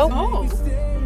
Oh.